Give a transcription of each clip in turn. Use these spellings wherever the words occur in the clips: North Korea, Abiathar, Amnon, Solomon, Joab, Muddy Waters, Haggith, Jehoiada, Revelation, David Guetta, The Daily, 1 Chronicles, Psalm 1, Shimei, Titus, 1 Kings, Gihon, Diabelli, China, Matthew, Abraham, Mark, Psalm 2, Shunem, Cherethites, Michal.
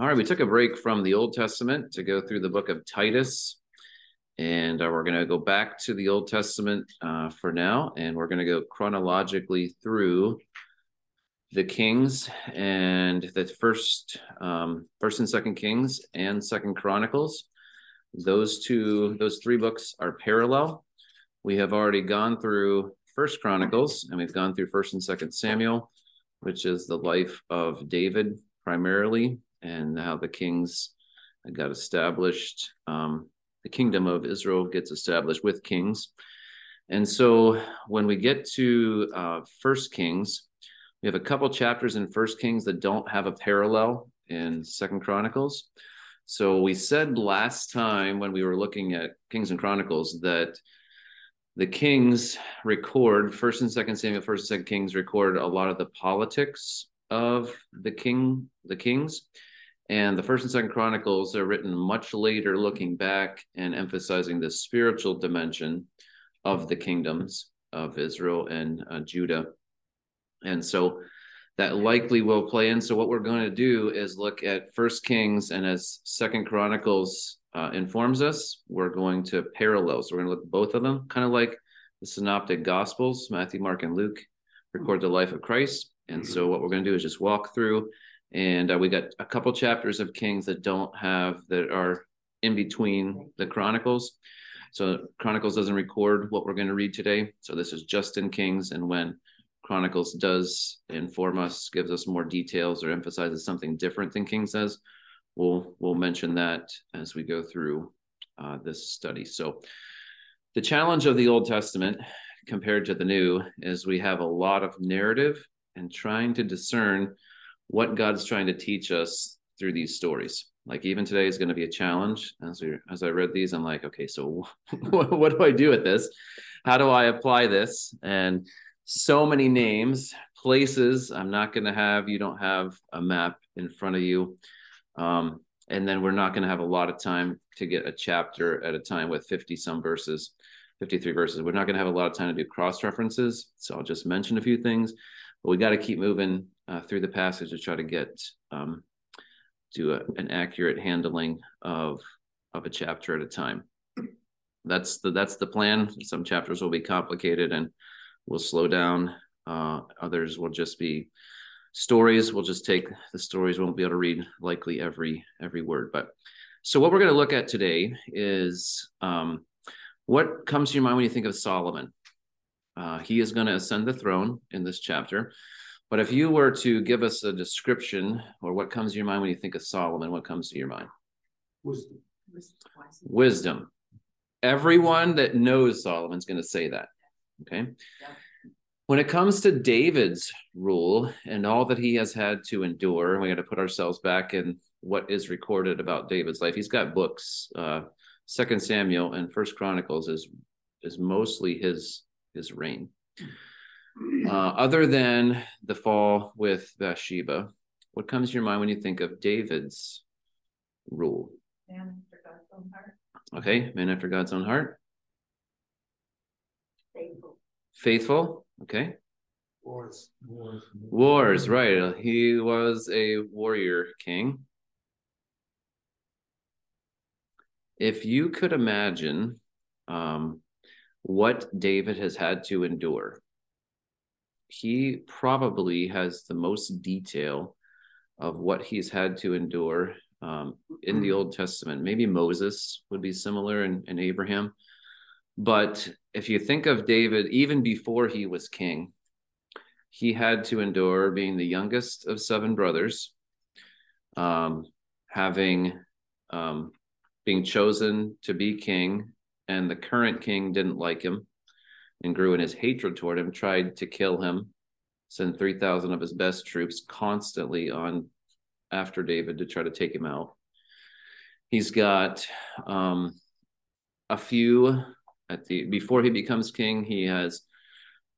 All right, we took a break from the Old Testament to go through the book of Titus, and we're going to go back to the Old Testament for now, and we're going to go chronologically through the Kings and the First and Second Kings and Second Chronicles. Those three books are parallel. We have already gone through First Chronicles, and we've gone through First and Second Samuel, which is the life of David primarily, and how the kings got established. The kingdom of Israel gets established with kings. And so when we get to 1 Kings, we have a couple chapters in 1 Kings that don't have a parallel in 2 Chronicles. So we said last time when we were looking at Kings and Chronicles that the kings record, 1 and 2 Samuel, 1 and 2 Kings record a lot of the politics of the kings. And the First and Second Chronicles are written much later, looking back and emphasizing the spiritual dimension of the kingdoms of Israel and Judah. And so that likely will play in. So what we're going to do is look at First Kings, and as Second Chronicles informs us, we're going to parallel. So we're going to look at both of them, kind of like the Synoptic Gospels, Matthew, Mark, and Luke record the life of Christ. And so what we're going to do is just walk through. And we got a couple chapters of Kings that are in between the Chronicles. So Chronicles doesn't record what we're going to read today. So this is just in Kings. And when Chronicles does inform us, gives us more details or emphasizes something different than Kings does, we'll mention that as we go through this study. So the challenge of the Old Testament compared to the New is we have a lot of narrative and trying to discern what God's trying to teach us through these stories. Like even today is going to be a challenge. As I read these, I'm like, okay, so what do I do with this? How do I apply this? And so many names, places I'm not going to have, you don't have a map in front of you. And then we're not going to have a lot of time to get a chapter at a time with 50 some verses, 53 verses. We're not going to have a lot of time to do cross-references. So I'll just mention a few things, but we got to keep moving through the passage to try to get an accurate handling of a chapter at a time. That's the plan. Some chapters will be complicated and we'll slow down. Others will just be stories. We'll just take the stories. We won't be able to read likely every word. But so what we're going to look at today is what comes to your mind when you think of Solomon. He is going to ascend the throne in this chapter. But if you were to give us a description, or what comes to your mind when you think of Solomon, what comes to your mind? Wisdom. Everyone that knows Solomon's going to say that. Okay. Yeah. When it comes to David's rule and all that he has had to endure, and we got to put ourselves back in what is recorded about David's life. He's got books. 2 Samuel and 1 Chronicles is mostly his reign. Other than the fall with Bathsheba, what comes to your mind when you think of David's rule? Man after God's own heart. Okay, man after God's own heart. Faithful, okay. Wars, right. He was a warrior king. If you could imagine what David has had to endure, he probably has the most detail of what he's had to endure in the Old Testament. Maybe Moses would be similar and Abraham. But if you think of David, even before he was king, he had to endure being the youngest of seven brothers, being chosen to be king, and the current king didn't like him and grew in his hatred toward him, tried to kill him, sent 3,000 of his best troops constantly on after David to try to take him out. He's got before he becomes king, he has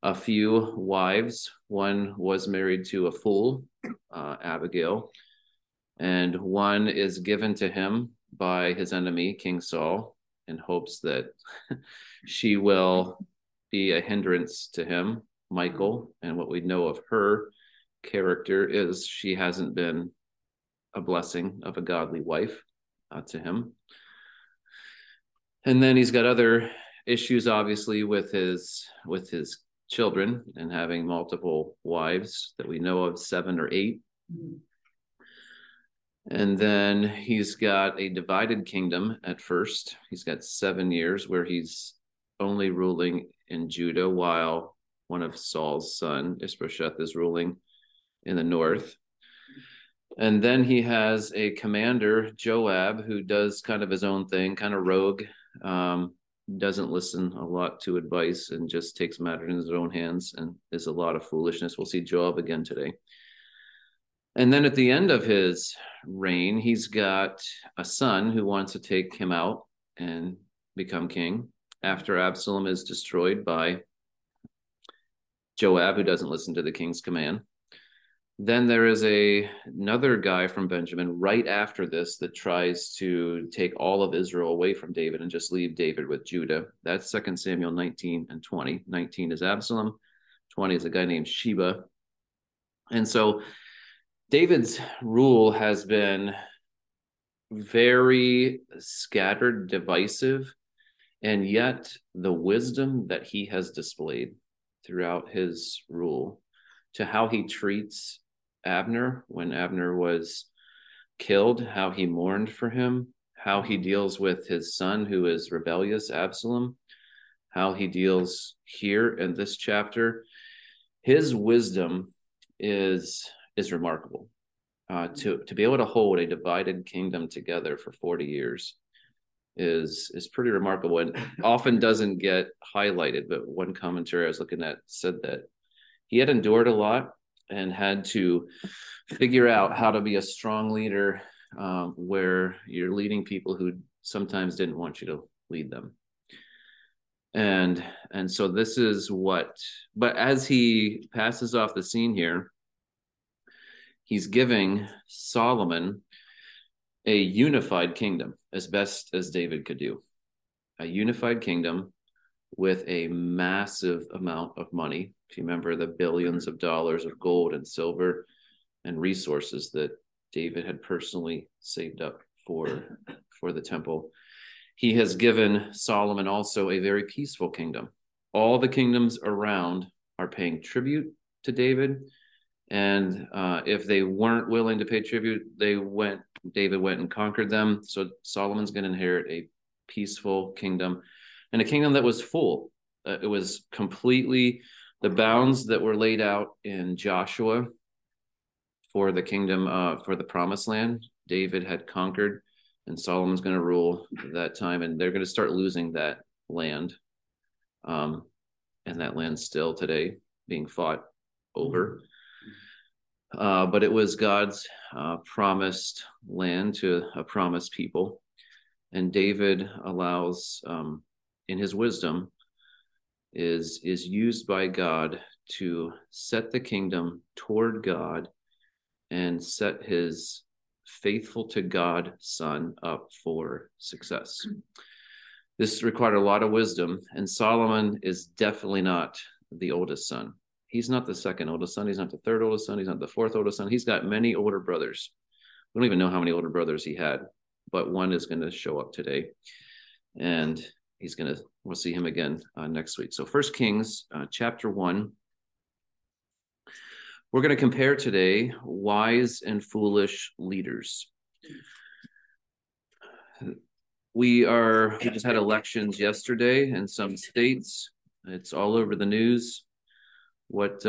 a few wives. One was married to a fool, Abigail, and one is given to him by his enemy, King Saul, in hopes that she will be a hindrance to him, Michal. And what we know of her character is she hasn't been a blessing of a godly wife to him. And then he's got other issues, obviously, with his children and having multiple wives that we know of, 7 or 8. Mm-hmm. And then he's got a divided kingdom at first. He's got 7 years where he's only ruling in Judah while one of Saul's son, Ishbosheth, is ruling in the north. And then he has a commander, Joab, who does kind of his own thing, kind of rogue, doesn't listen a lot to advice and just takes matters in his own hands and is a lot of foolishness. We'll see Joab again today. And then at the end of his reign, he's got a son who wants to take him out and become king after Absalom is destroyed by Joab, who doesn't listen to the king's command. Then there is another guy from Benjamin right after this that tries to take all of Israel away from David and just leave David with Judah. That's 2 Samuel 19 and 20. 19 is Absalom. 20 is a guy named Sheba. And so David's rule has been very scattered, divisive, and yet the wisdom that he has displayed throughout his rule to how he treats Abner when Abner was killed, how he mourned for him, how he deals with his son who is rebellious, Absalom, how he deals here in this chapter. His wisdom is remarkable. To be able to hold a divided kingdom together for 40 years is pretty remarkable, and often doesn't get highlighted. But one commentary I was looking at said that he had endured a lot and had to figure out how to be a strong leader where you're leading people who sometimes didn't want you to lead them. And so this is what, but as he passes off the scene here, he's giving Solomon a unified kingdom as best as David could do. A unified kingdom with a massive amount of money. If you remember the billions of dollars of gold and silver and resources that David had personally saved up for the temple. He has given Solomon also a very peaceful kingdom. All the kingdoms around are paying tribute to David. And if they weren't willing to pay tribute, David went and conquered them. So Solomon's going to inherit a peaceful kingdom and a kingdom that was full. It was completely the bounds that were laid out in Joshua for the kingdom, for the promised land. David had conquered, and Solomon's going to rule at that time. And they're going to start losing that land. And that land still today being fought over. But it was God's promised land to a promised people. And David allows, in his wisdom, is used by God to set the kingdom toward God and set his faithful to God son up for success. This required a lot of wisdom, and Solomon is definitely not the oldest son. He's not the second oldest son. He's not the third oldest son. He's not the fourth oldest son. He's got many older brothers. We don't even know how many older brothers he had, but one is going to show up today. And we'll see him again next week. So 1 Kings chapter 1. We're going to compare today wise and foolish leaders. We just had elections yesterday in some states. It's all over the news. What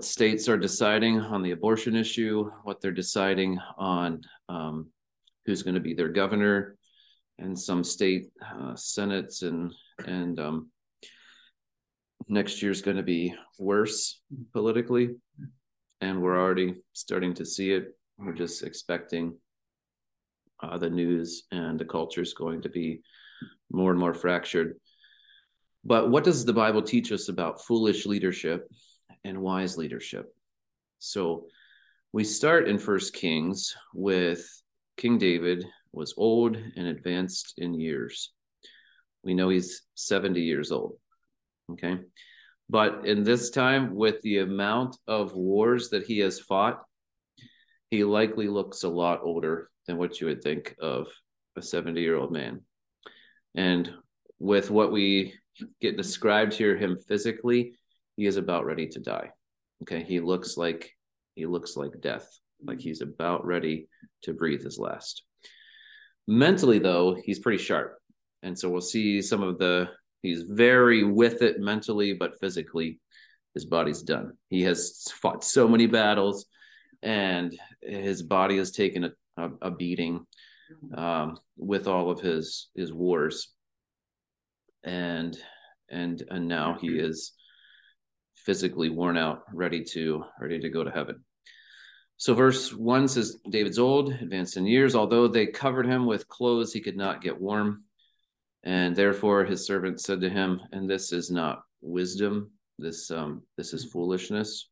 states are deciding on the abortion issue, what they're deciding on who's going to be their governor, and some state senates, and next year's going to be worse politically, and we're already starting to see it. We're just expecting the news and the culture is going to be more and more fractured. But what does the Bible teach us about foolish leadership and wise leadership? So we start in 1 Kings with King David was old and advanced in years. We know he's 70 years old, okay? But in this time, with the amount of wars that he has fought, He likely looks a lot older than what you would think of a 70-year-old man. And with what we get described here, him physically, he is about ready to die. Okay, he looks like death, like he's about ready to breathe his last. Mentally, though, he's pretty sharp. And so we'll see some of he's very with it mentally, but physically, his body's done. He has fought so many battles, and his body has taken a beating with all of his wars. And now he is physically worn out, ready to go to heaven. So verse 1 says, David's old, advanced in years. Although they covered him with clothes, he could not get warm. And therefore his servant said to him, and this is not wisdom, this is foolishness.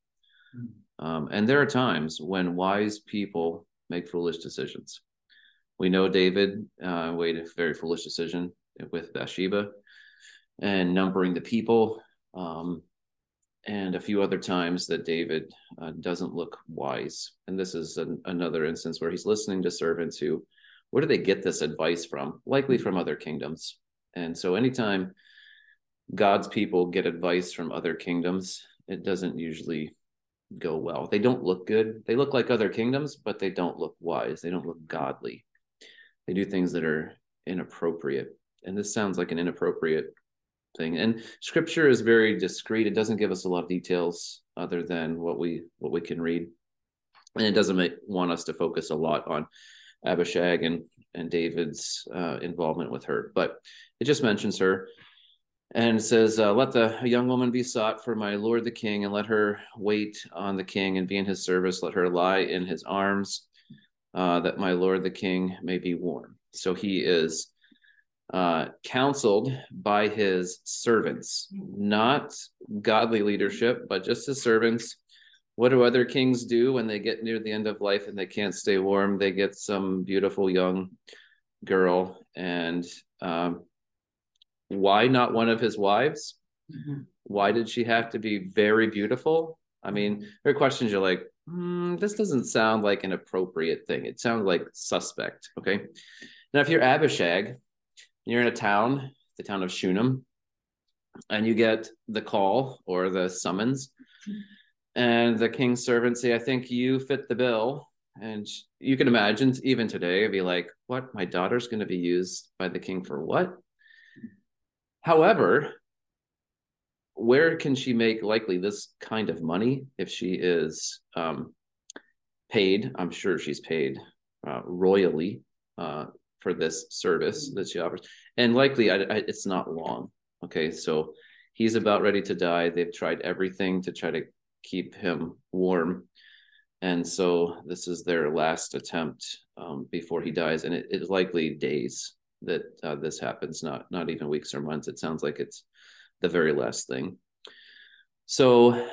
And there are times when wise people make foolish decisions. We know David made a very foolish decision with Bathsheba and numbering the people. And a few other times that David doesn't look wise. And this is another instance where he's listening to servants who, where do they get this advice from? Likely from other kingdoms. And so anytime God's people get advice from other kingdoms, it doesn't usually go well. They don't look good. They look like other kingdoms, but they don't look wise. They don't look godly. They do things that are inappropriate. And this sounds like an inappropriate thing. And scripture is very discreet. It doesn't give us a lot of details other than what we can read. And it doesn't want us to focus a lot on Abishag and David's involvement with her. But it just mentions her and says, let the young woman be sought for my lord the king, and let her wait on the king and be in his service. Let her lie in his arms, that my lord the king may be warm. So he is counseled by his servants, not godly leadership, but just his servants. What do other kings do when they get near the end of life and they can't stay warm? They get some beautiful young girl. And why not one of his wives? Mm-hmm. Why did she have to be very beautiful? I mean, there are questions you're like, this doesn't sound like an appropriate thing. It sounds like suspect. Okay. Now, if you're Abishag, you're in a town, the town of Shunem, and you get the call or the summons, and the king's servants say, I think you fit the bill. And you can imagine even today, it'd be like, what? My daughter's going to be used by the king for what? However, where can she make likely this kind of money if she is paid? I'm sure she's paid royally for this service that she offers. And likely it's not long. Okay, so he's about ready to die. They've tried everything to try to keep him warm. And so this is their last attempt before he dies. And it's likely days that this happens, not even weeks or months. It sounds like it's the very last thing. So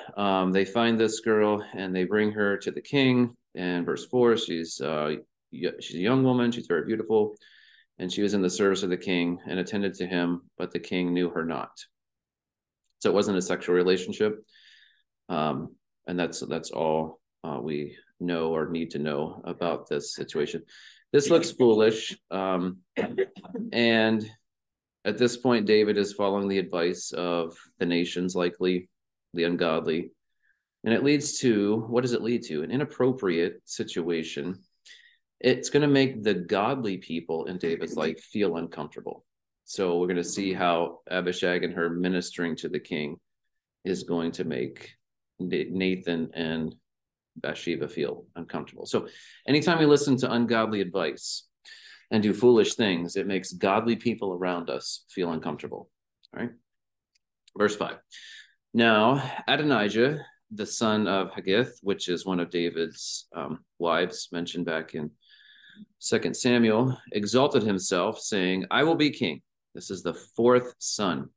they find this girl and they bring her to the king. And verse 4, she's a young woman, she's very beautiful, and she was in the service of the king and attended to him, but the king knew her not. So it wasn't a sexual relationship, and that's all we know or need to know about this situation. This looks foolish, and at this point David is following the advice of the nations, likely the ungodly, and it leads to, what does it lead to? An inappropriate situation. It's going to make the godly people in David's life feel uncomfortable. So we're going to see how Abishag and her ministering to the king is going to make Nathan and Bathsheba feel uncomfortable. So anytime we listen to ungodly advice and do foolish things, it makes godly people around us feel uncomfortable. All right. Verse 5. Now, Adonijah, the son of Haggith, which is one of David's wives mentioned back in 2 Samuel, exalted himself, saying, I will be king. This is the fourth son.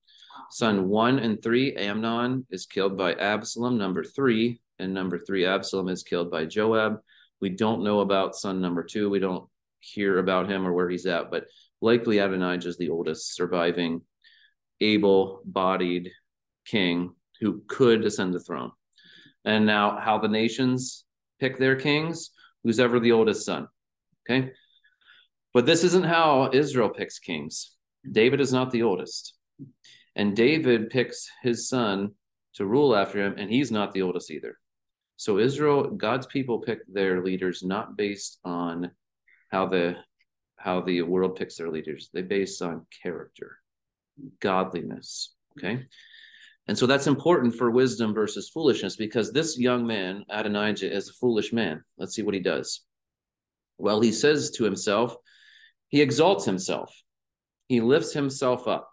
Son 1 and 3, Amnon, is killed by Absalom, number 3. And number 3, Absalom is killed by Joab. We don't know about son number 2. We don't hear about him or where he's at, but likely Adonijah is the oldest surviving able-bodied king who could ascend the throne. And now how the nations pick their kings who's ever the oldest son. Okay? But this isn't how Israel picks kings. David is not the oldest. And David picks his son to rule after him, and he's not the oldest either. So Israel, God's people pick their leaders not based on how the world picks their leaders. They based on character, godliness, okay? And so that's important for wisdom versus foolishness, because this young man, Adonijah, is a foolish man. Let's see what he does. Well, he says to himself, he exalts himself. He lifts himself up,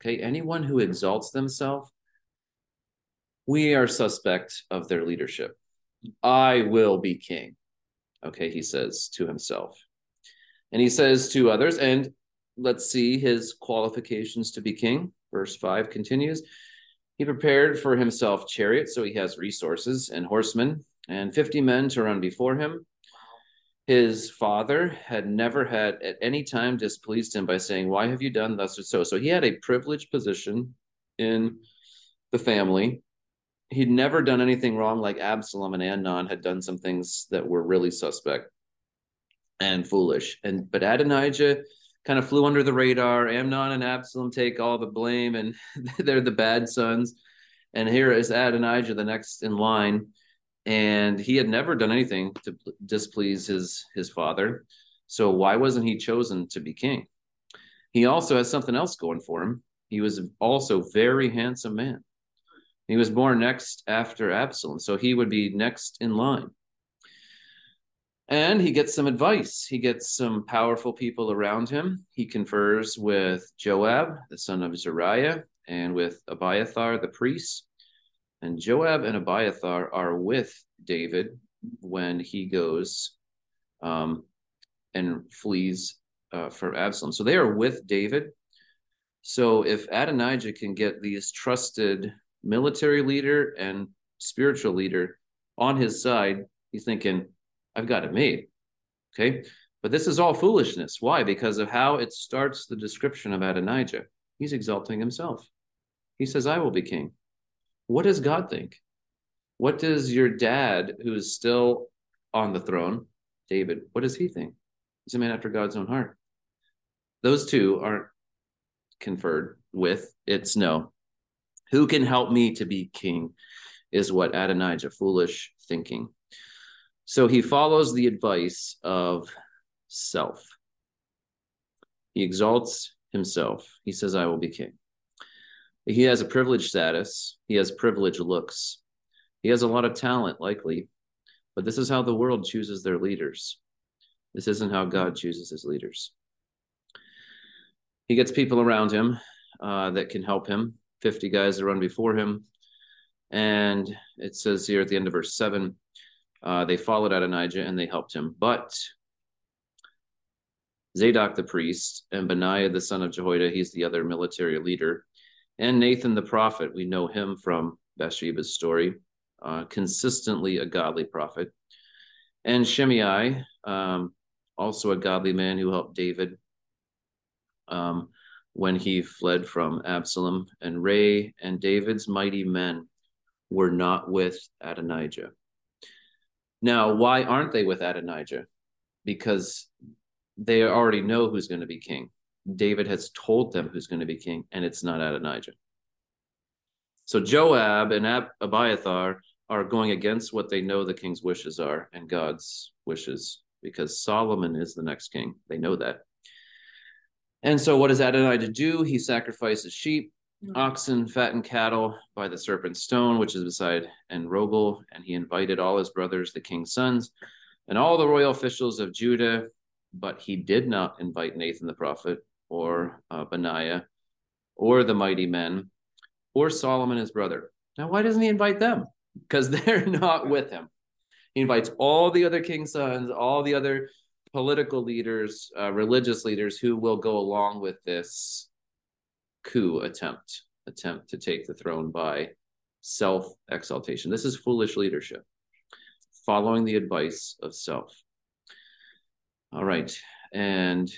okay? Anyone who exalts themselves, we are suspect of their leadership. I will be king, okay, he says to himself. And he says to others, and let's see his qualifications to be king. Verse 5 continues. He prepared for himself chariots, so he has resources, and horsemen, and 50 men to run before him. His father had never had at any time displeased him by saying, why have you done thus or so? So he had a privileged position in the family. He'd never done anything wrong, like Absalom and Amnon had done some things that were really suspect and foolish. But Adonijah kind of flew under the radar. Amnon and Absalom take all the blame, and they're the bad sons. And here is Adonijah, the next in line. And he had never done anything to displease his father. So why wasn't he chosen to be king? He also has something else going for him. He was also a very handsome man. He was born next after Absalom, so he would be next in line. And he gets some advice. He gets some powerful people around him. He confers with Joab, the son of Zeruiah, and with Abiathar, the priest. And Joab and Abiathar are with David when he goes and flees from Absalom. So they are with David. So if Adonijah can get these trusted military leader and spiritual leader on his side, he's thinking, I've got it made. Okay? But this is all foolishness. Why? Because of how it starts the description of Adonijah. He's exalting himself. He says, I will be king. What does God think? What does your dad, who is still on the throne, David, what does he think? He's a man after God's own heart. Those two aren't conferred with. It's no. Who can help me to be king is what Adonijah, foolish thinking. So he follows the advice of self. He exalts himself. He says, I will be king. He has a privileged status. He has privileged looks. He has a lot of talent, likely. But this is how the world chooses their leaders. This isn't how God chooses his leaders. He gets people around him that can help him. 50 guys that run before him. And it says here at the end of verse 7, they followed Adonijah and they helped him. But Zadok the priest and Benaiah the son of Jehoiada, he's the other military leader, and Nathan the prophet, we know him from Bathsheba's story, consistently a godly prophet, and Shimei, also a godly man who helped David when he fled from Absalom, and Ray and David's mighty men were not with Adonijah. Now, why aren't they with Adonijah? Because they already know who's going to be king. David has told them who's going to be king, and it's not Adonijah. So Joab and Abiathar are going against what they know the king's wishes are and God's wishes, because Solomon is the next king. They know that. And so what does Adonijah do? He sacrifices sheep, oxen, fattened cattle by the serpent's stone, which is beside En-Rogel. And he invited all his brothers, the king's sons, and all the royal officials of Judah. But he did not invite Nathan the prophet or Benaiah or the mighty men or Solomon, his brother. Now, why doesn't he invite them? Because they're not with him. He invites all the other king's sons, all the other political leaders, religious leaders who will go along with this coup attempt to take the throne by self-exaltation. This is foolish leadership, following the advice of self. All right. And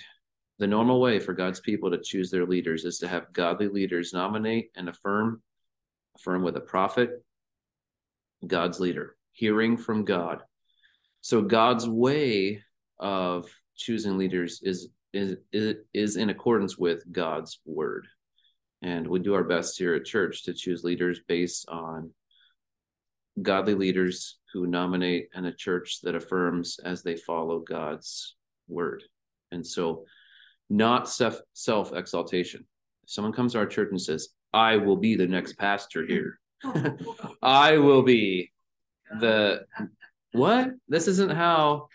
the normal way for God's people to choose their leaders is to have godly leaders nominate and affirm with a prophet, God's leader, hearing from God. So God's way of choosing leaders is in accordance with God's word. And we do our best here at church to choose leaders based on godly leaders who nominate and a church that affirms as they follow God's word. And so not self-exaltation. If someone comes to our church and says, I will be the next pastor here. I will be the... What? This isn't how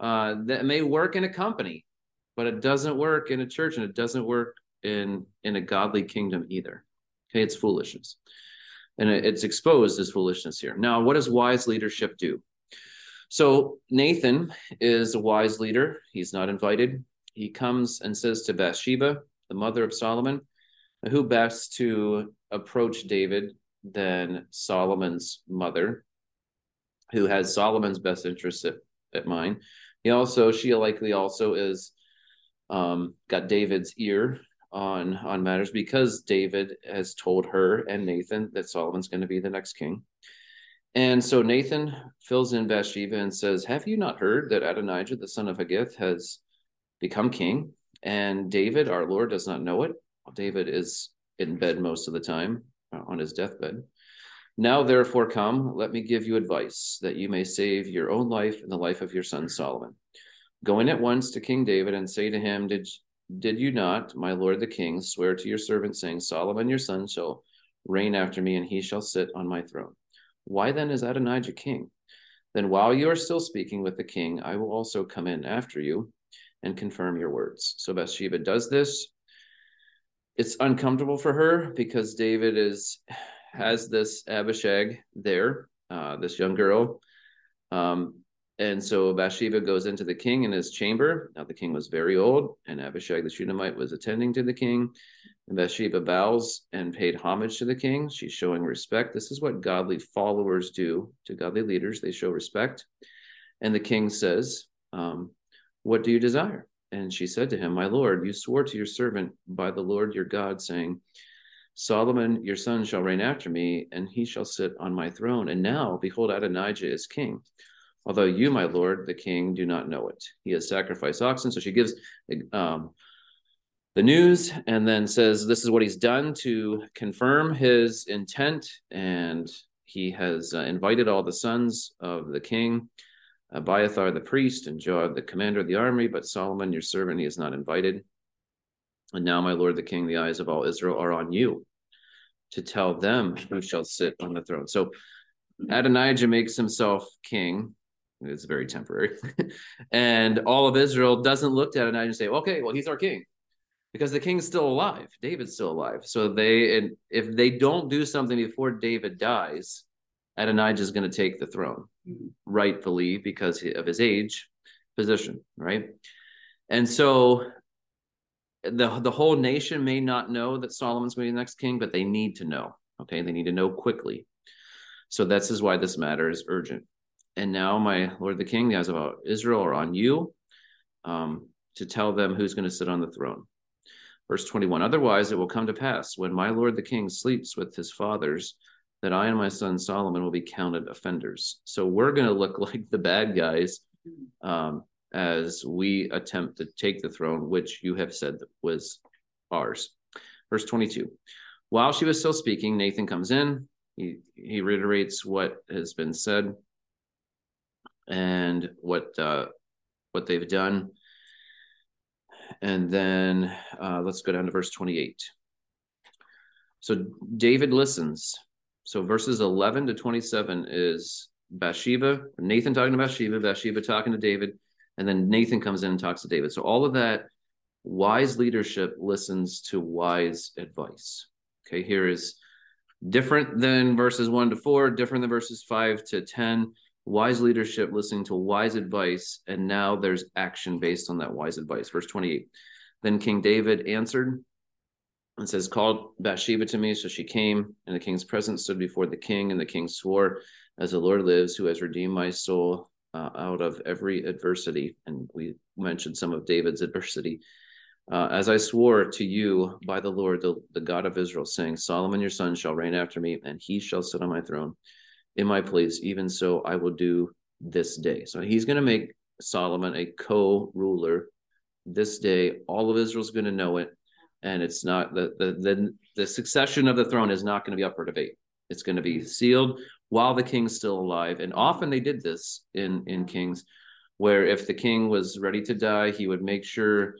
that may work in a company, but it doesn't work in a church, and it doesn't work in a godly kingdom either. Okay, it's foolishness. And it's exposed as foolishness here. Now, what does wise leadership do? So Nathan is a wise leader. He's not invited. He comes and says to Bathsheba, the mother of Solomon, who best to approach David than Solomon's mother, who has Solomon's best interests at mind. She likely also is got David's ear on matters, because David has told her and Nathan that Solomon's going to be the next king. And so Nathan fills in Bathsheba and says, have you not heard that Adonijah, the son of Haggith, has become king? And David, our Lord, does not know it. David is in bed most of the time on his deathbed. Now, therefore, come, let me give you advice that you may save your own life and the life of your son Solomon. Go in at once to King David and say to him, did you not, my lord the king, swear to your servant, saying, Solomon your son shall reign after me, and he shall sit on my throne? Why then is Adonijah king? Then while you are still speaking with the king, I will also come in after you and confirm your words. So Bathsheba does this. It's uncomfortable for her because David has this Abishag there, this young girl. And so Bathsheba goes into the king in his chamber. Now the king was very old, and Abishag the Shunammite was attending to the king. And Bathsheba bows and paid homage to the king. She's showing respect. This is what godly followers do to godly leaders. They show respect. And the king says, what do you desire? And she said to him, my lord, you swore to your servant by the Lord your God, saying, Solomon your son shall reign after me, and he shall sit on my throne. And now, behold, Adonijah is king, although you, my lord the king, do not know it. He has sacrificed oxen. So she gives the news, and then says, this is what he's done to confirm his intent. And he has invited all the sons of the king, Abiathar the priest, and Joab the commander of the army, but Solomon your servant he is not invited. And now, my lord the king, the eyes of all Israel are on you to tell them who shall sit on the throne. So Adonijah makes himself king. It's very temporary. And all of Israel doesn't look to Adonijah and say, okay, well, he's our king, because the king's still alive. David's still alive. So if they don't do something before David dies, Adonijah is going to take the throne, rightfully, because of his age, position, right? And so the whole nation may not know that Solomon's going to be the next king, but they need to know. Okay, they need to know quickly. So this is why this matter is urgent. And now, my lord the king, the eyes of Israel are on you to tell them who's going to sit on the throne. Verse 21, otherwise it will come to pass when my lord the king sleeps with his fathers that I and my son Solomon will be counted offenders. So we're going to look like the bad guys as we attempt to take the throne, which you have said was ours. Verse 22, while she was still speaking, Nathan comes in. He reiterates what has been said and what they've done. And then let's go down to verse 28. So David listens. So verses 11 to 27 is Bathsheba, Nathan talking to Bathsheba, Bathsheba talking to David, and then Nathan comes in and talks to David. So all of that, wise leadership listens to wise advice. Okay, here is different than verses 1 to 4, different than verses 5 to 10. Wise leadership listening to wise advice, and now there's action based on that wise advice. Verse 28, then King David answered and says, call Bathsheba to me. So she came, and the king's presence stood before the king, and the king swore, as the Lord lives, who has redeemed my soul out of every adversity. And we mentioned some of David's adversity. As I swore to you by the Lord, the God of Israel, saying, Solomon your son shall reign after me, and he shall sit on my throne in my place. Even so, I will do this day. So he's going to make Solomon a co-ruler this day. All of Israel's going to know it. And it's not the succession of the throne is not going to be up for debate. It's going to be sealed while the king's still alive. And often they did this in Kings, where if the king was ready to die, he would make sure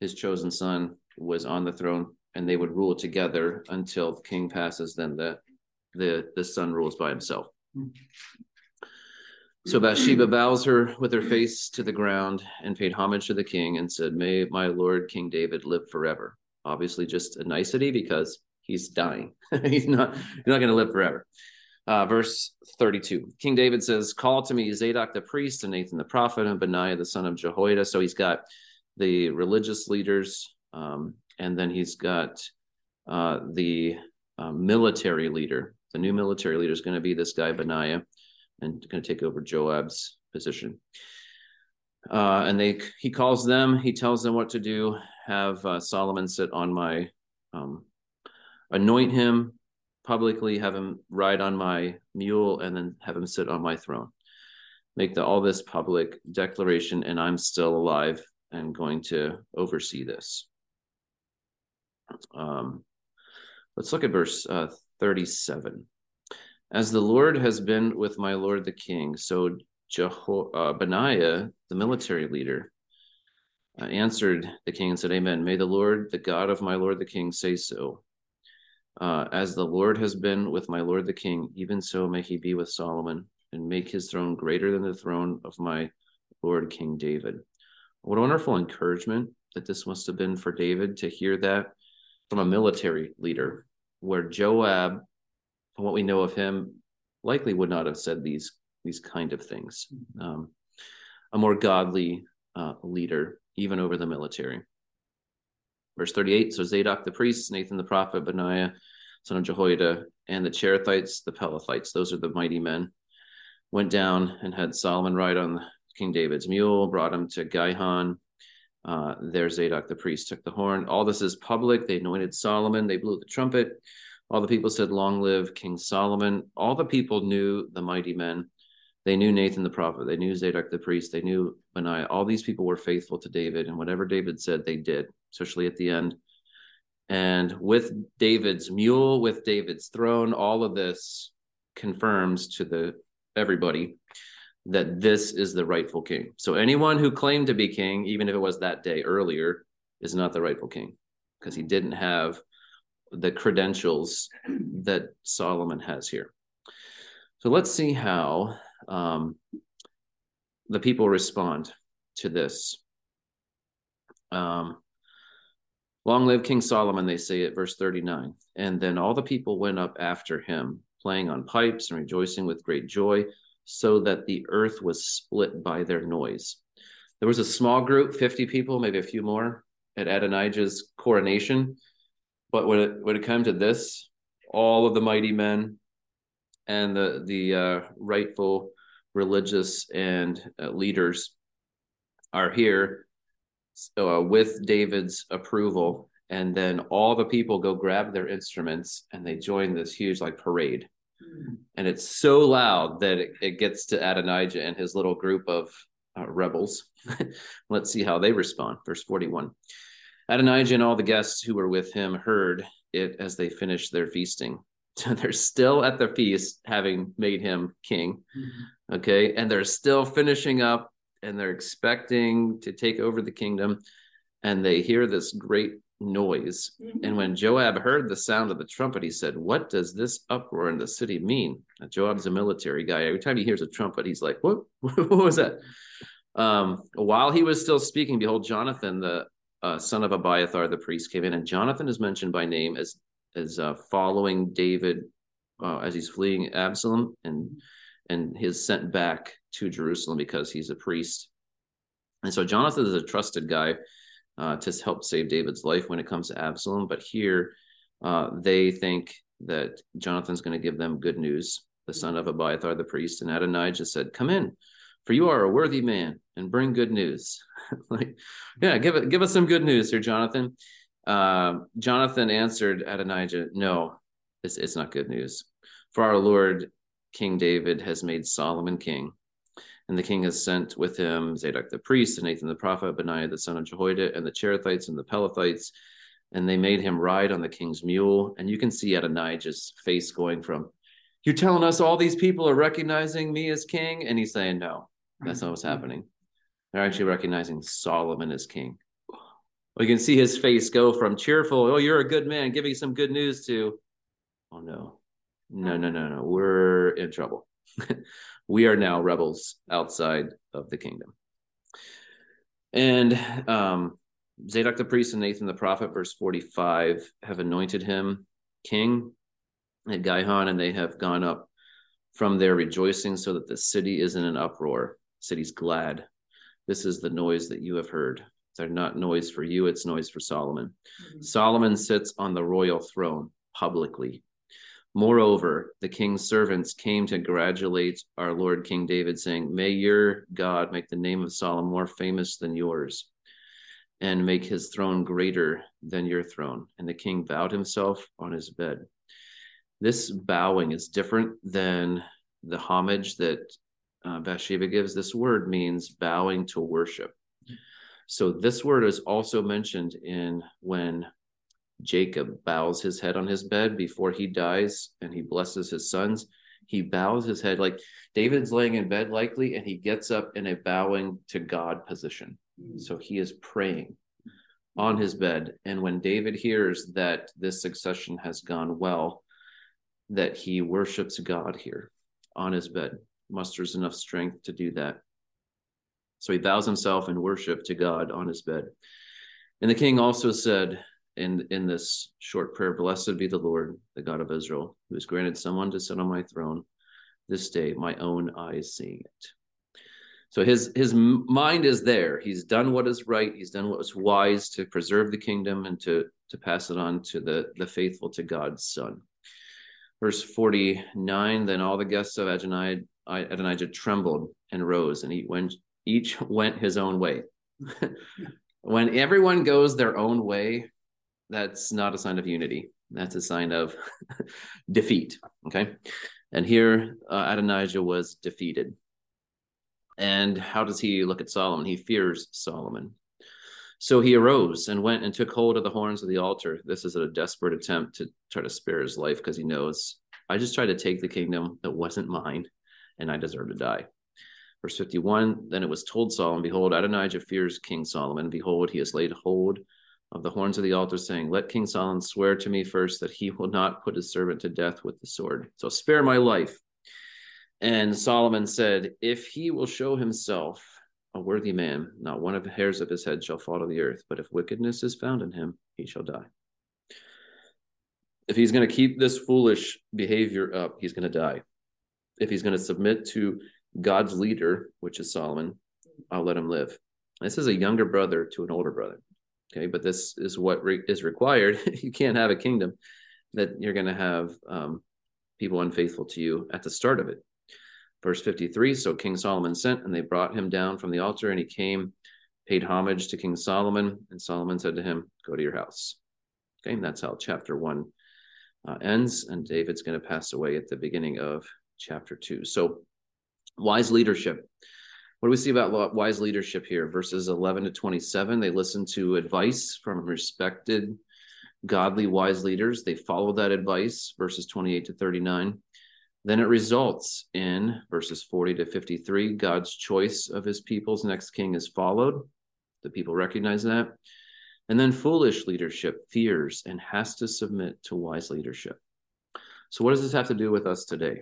his chosen son was on the throne, and they would rule together until the king passes. Then the son rules by himself. So Bathsheba bows her with her face to the ground and paid homage to the king and said, "May my lord King David live forever." Obviously, just a nicety because he's dying. He's not going to live forever. Verse 32, King David says, "Call to me Zadok the priest and Nathan the prophet and Benaiah the son of Jehoiada." So he's got the religious leaders, and then he's got the military leader. The new military leader is going to be this guy Benaiah, and going to take over Joab's position. And he calls them. He tells them what to do. Have Solomon sit on my, anoint him publicly, have him ride on my mule, and then have him sit on my throne. Make all this public declaration, and I'm still alive and going to oversee this. Let's look at verse 37. "As the Lord has been with my lord the king, so Benaiah, the military leader, answered the king and said, 'Amen. May the Lord, the God of my lord the king, say so. As the Lord has been with my lord the king, even so may he be with Solomon, and make his throne greater than the throne of my lord King David.'" What a wonderful encouragement that this must have been for David to hear that from a military leader, where Joab, from what we know of him, likely would not have said these kind of things. A more godly leader, even over the military. Verse 38, "So Zadok the priest, Nathan the prophet, Benaiah, son of Jehoiada, and the Cherethites, the Pelethites," those are the mighty men, "went down and had Solomon ride on King David's mule, brought him to Gihon. There Zadok the priest took the horn." All this is public. They anointed Solomon. They blew the trumpet. All the people said, "Long live King Solomon." All the people knew the mighty men. They knew Nathan the prophet. They knew Zadok the priest. They knew Benaiah. All these people were faithful to David, and whatever David said, they did, especially at the end. And with David's mule, with David's throne, all of this confirms to everybody that this is the rightful king. So anyone who claimed to be king, even if it was that day earlier, is not the rightful king, because he didn't have the credentials that Solomon has here. So let's see how the people respond to this. "Long live King Solomon," they say at verse 39. "And then all the people went up after him, playing on pipes and rejoicing with great joy, so that the earth was split by their noise." There was a small group, 50 people, maybe a few more, at Adonijah's coronation. But when it came to this, all of the mighty men and the rightful religious and leaders are here with David's approval, and then all the people go grab their instruments and they join this huge parade, and it's so loud that it gets to Adonijah and his little group of rebels. Let's see how they respond. Verse 41. "Adonijah and all the guests who were with him heard it as they finished their feasting." So they're still at the feast, having made him king. Okay. And they're still finishing up, and they're expecting to take over the kingdom. And they hear this great noise. And when Joab heard the sound of the trumpet, he said, "What does this uproar in the city mean?" Now, Joab's a military guy. Every time he hears a trumpet, he's like, "What? What was that?" While he was still speaking, behold, Jonathan, the son of Abiathar the priest, came in, and Jonathan is mentioned by name as following David as he's fleeing Absalom, and he is sent back to Jerusalem because he's a priest. And so Jonathan is a trusted guy to help save David's life when it comes to Absalom. But here they think that Jonathan's going to give them good news, the son of Abiathar the priest. And Adonijah said, "Come in, for you are a worthy man, and bring good news." Give us some good news here, Jonathan. Jonathan answered Adonijah, "No, it's not good news. For our Lord King David has made Solomon king, And the king has sent with him Zadok the priest, and Nathan the prophet, Benaiah the son of Jehoiada, and the Cherethites and the Pelethites. And they made him ride on the king's mule. And you can see Adonijah's face going from, you're telling us all these people are recognizing me as king? And he's saying, no, that's not what's happening. They're actually recognizing Solomon as king. Well, you can see his face go from cheerful, oh, you're a good man, giving some good news, to, oh, no, we're in trouble. We are now rebels outside of the kingdom. And Zadok the priest and Nathan the prophet, verse 45, have anointed him king at Gihon, and they have gone up from there rejoicing, so that the city is in an uproar. The city's glad. This is the noise that you have heard. They're not noise for you, it's noise for Solomon. Mm-hmm. Solomon sits on the royal throne publicly. Moreover, the king's servants came to congratulate our Lord King David, saying, may your God make the name of Solomon more famous than yours, and make his throne greater than your throne. And the king bowed himself on his bed. This bowing is different than the homage that Bathsheba gives. This word means bowing to worship. So this word is also mentioned in when Jacob bows his head on his bed before he dies and he blesses his sons. He bows his head, like David's laying in bed likely, and he gets up in a bowing to God position. So he is praying on his bed. And when David hears that this succession has gone well, that he worships God here on his bed, musters enough strength to do that. So he bows himself in worship to God on his bed. And the king also said in this short prayer, blessed be the Lord, the God of Israel, who has granted someone to sit on my throne this day, my own eyes seeing it. So his mind is there. He's done what is right. He's done what was wise to preserve the kingdom and to pass it on to the faithful, to God's son. Verse 49, then all the guests of Adonijah trembled and rose, and each went his own way. When everyone goes their own way, that's not a sign of unity. That's a sign of defeat, okay? And here Adonijah was defeated. And how does he look at Solomon? He fears Solomon. So he arose and went and took hold of the horns of the altar. This is a desperate attempt to try to spare his life, because he knows, I just tried to take the kingdom that wasn't mine, and I deserve to die. Verse 51, then it was told Solomon, behold, Adonijah fears King Solomon. Behold, he has laid hold of the horns of the altar, saying, let King Solomon swear to me first that he will not put his servant to death with the sword. So spare my life. And Solomon said, if he will show himself a worthy man, not one of the hairs of his head shall fall to the earth, but if wickedness is found in him, he shall die. If he's going to keep this foolish behavior up, he's going to die. If he's going to submit to God's leader, which is Solomon, I'll let him live. This is a younger brother to an older brother, okay? But this is what is required. You can't have a kingdom that you're going to have people unfaithful to you at the start of it. Verse 53, so King Solomon sent, and they brought him down from the altar, and he came, paid homage to King Solomon, and Solomon said to him, go to your house. Okay, and that's how chapter 1 ends, and David's going to pass away at the beginning of chapter 2. So wise leadership. What do we see about wise leadership here? Verses 11 to 27, they listen to advice from respected, godly, wise leaders. They follow that advice, verses 28 to 39. Then it results in verses 40 to 53, God's choice of his people's next king is followed. The people recognize that. And then foolish leadership fears and has to submit to wise leadership. So what does this have to do with us today?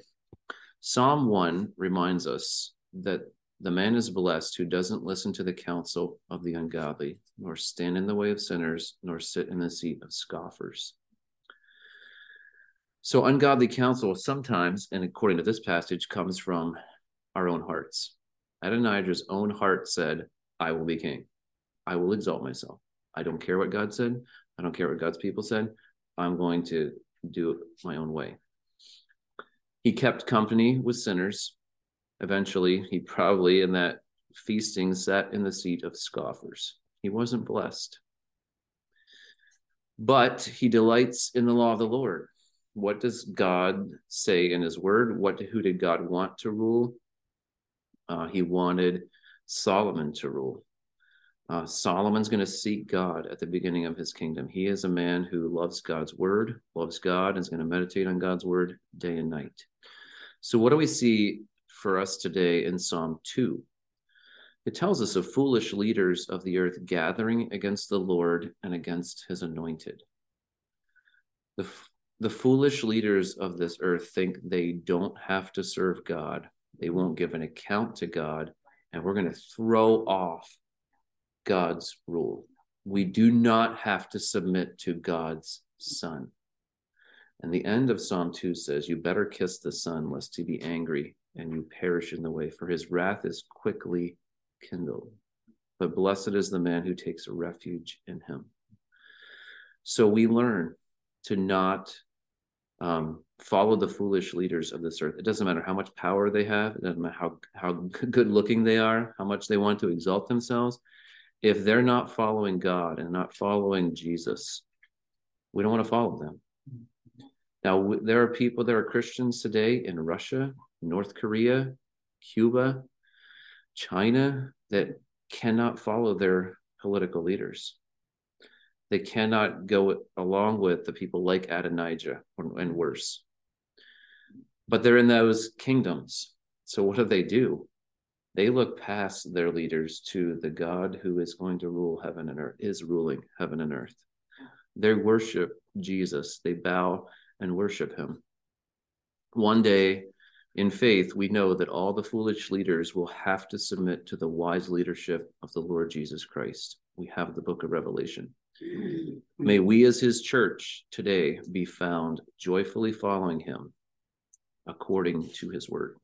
Psalm 1 reminds us that the man is blessed who doesn't listen to the counsel of the ungodly, nor stand in the way of sinners, nor sit in the seat of scoffers. So ungodly counsel sometimes, and according to this passage, comes from our own hearts. Adonijah's own heart said, I will be king. I will exalt myself. I don't care what God said. I don't care what God's people said. I'm going to do it my own way. He kept company with sinners. Eventually, he probably in that feasting sat in the seat of scoffers. He wasn't blessed. But he delights in the law of the Lord. What does God say in his word? Who did God want to rule? He wanted Solomon to rule. Solomon's going to seek God at the beginning of his kingdom. He is a man who loves God's word, loves God, and is going to meditate on God's word day and night. So what do we see for us today in Psalm 2? It tells us of foolish leaders of the earth gathering against the Lord and against his anointed. The foolish leaders of this earth think they don't have to serve God. They won't give an account to God, and we're going to throw off God's rule. We do not have to submit to God's son. And the end of Psalm 2 says, you better kiss the son, lest he be angry, and you perish in the way, for his wrath is quickly kindled. But blessed is the man who takes refuge in him. So we learn to not follow the foolish leaders of this earth. It doesn't matter how much power they have. It doesn't matter how good looking they are, how much they want to exalt themselves. If they're not following God and not following Jesus, we don't want to follow them. Now, there are Christians today in Russia, North Korea, Cuba, China, that cannot follow their political leaders. They cannot go along with the people like Adonijah and worse. But they're in those kingdoms. So what do? They look past their leaders to the God who is going to rule heaven and earth, is ruling heaven and earth. They worship Jesus. They bow and worship him. One day, in faith, we know that all the foolish leaders will have to submit to the wise leadership of the Lord Jesus Christ. We have the book of Revelation. May we as his church today be found joyfully following him according to his word.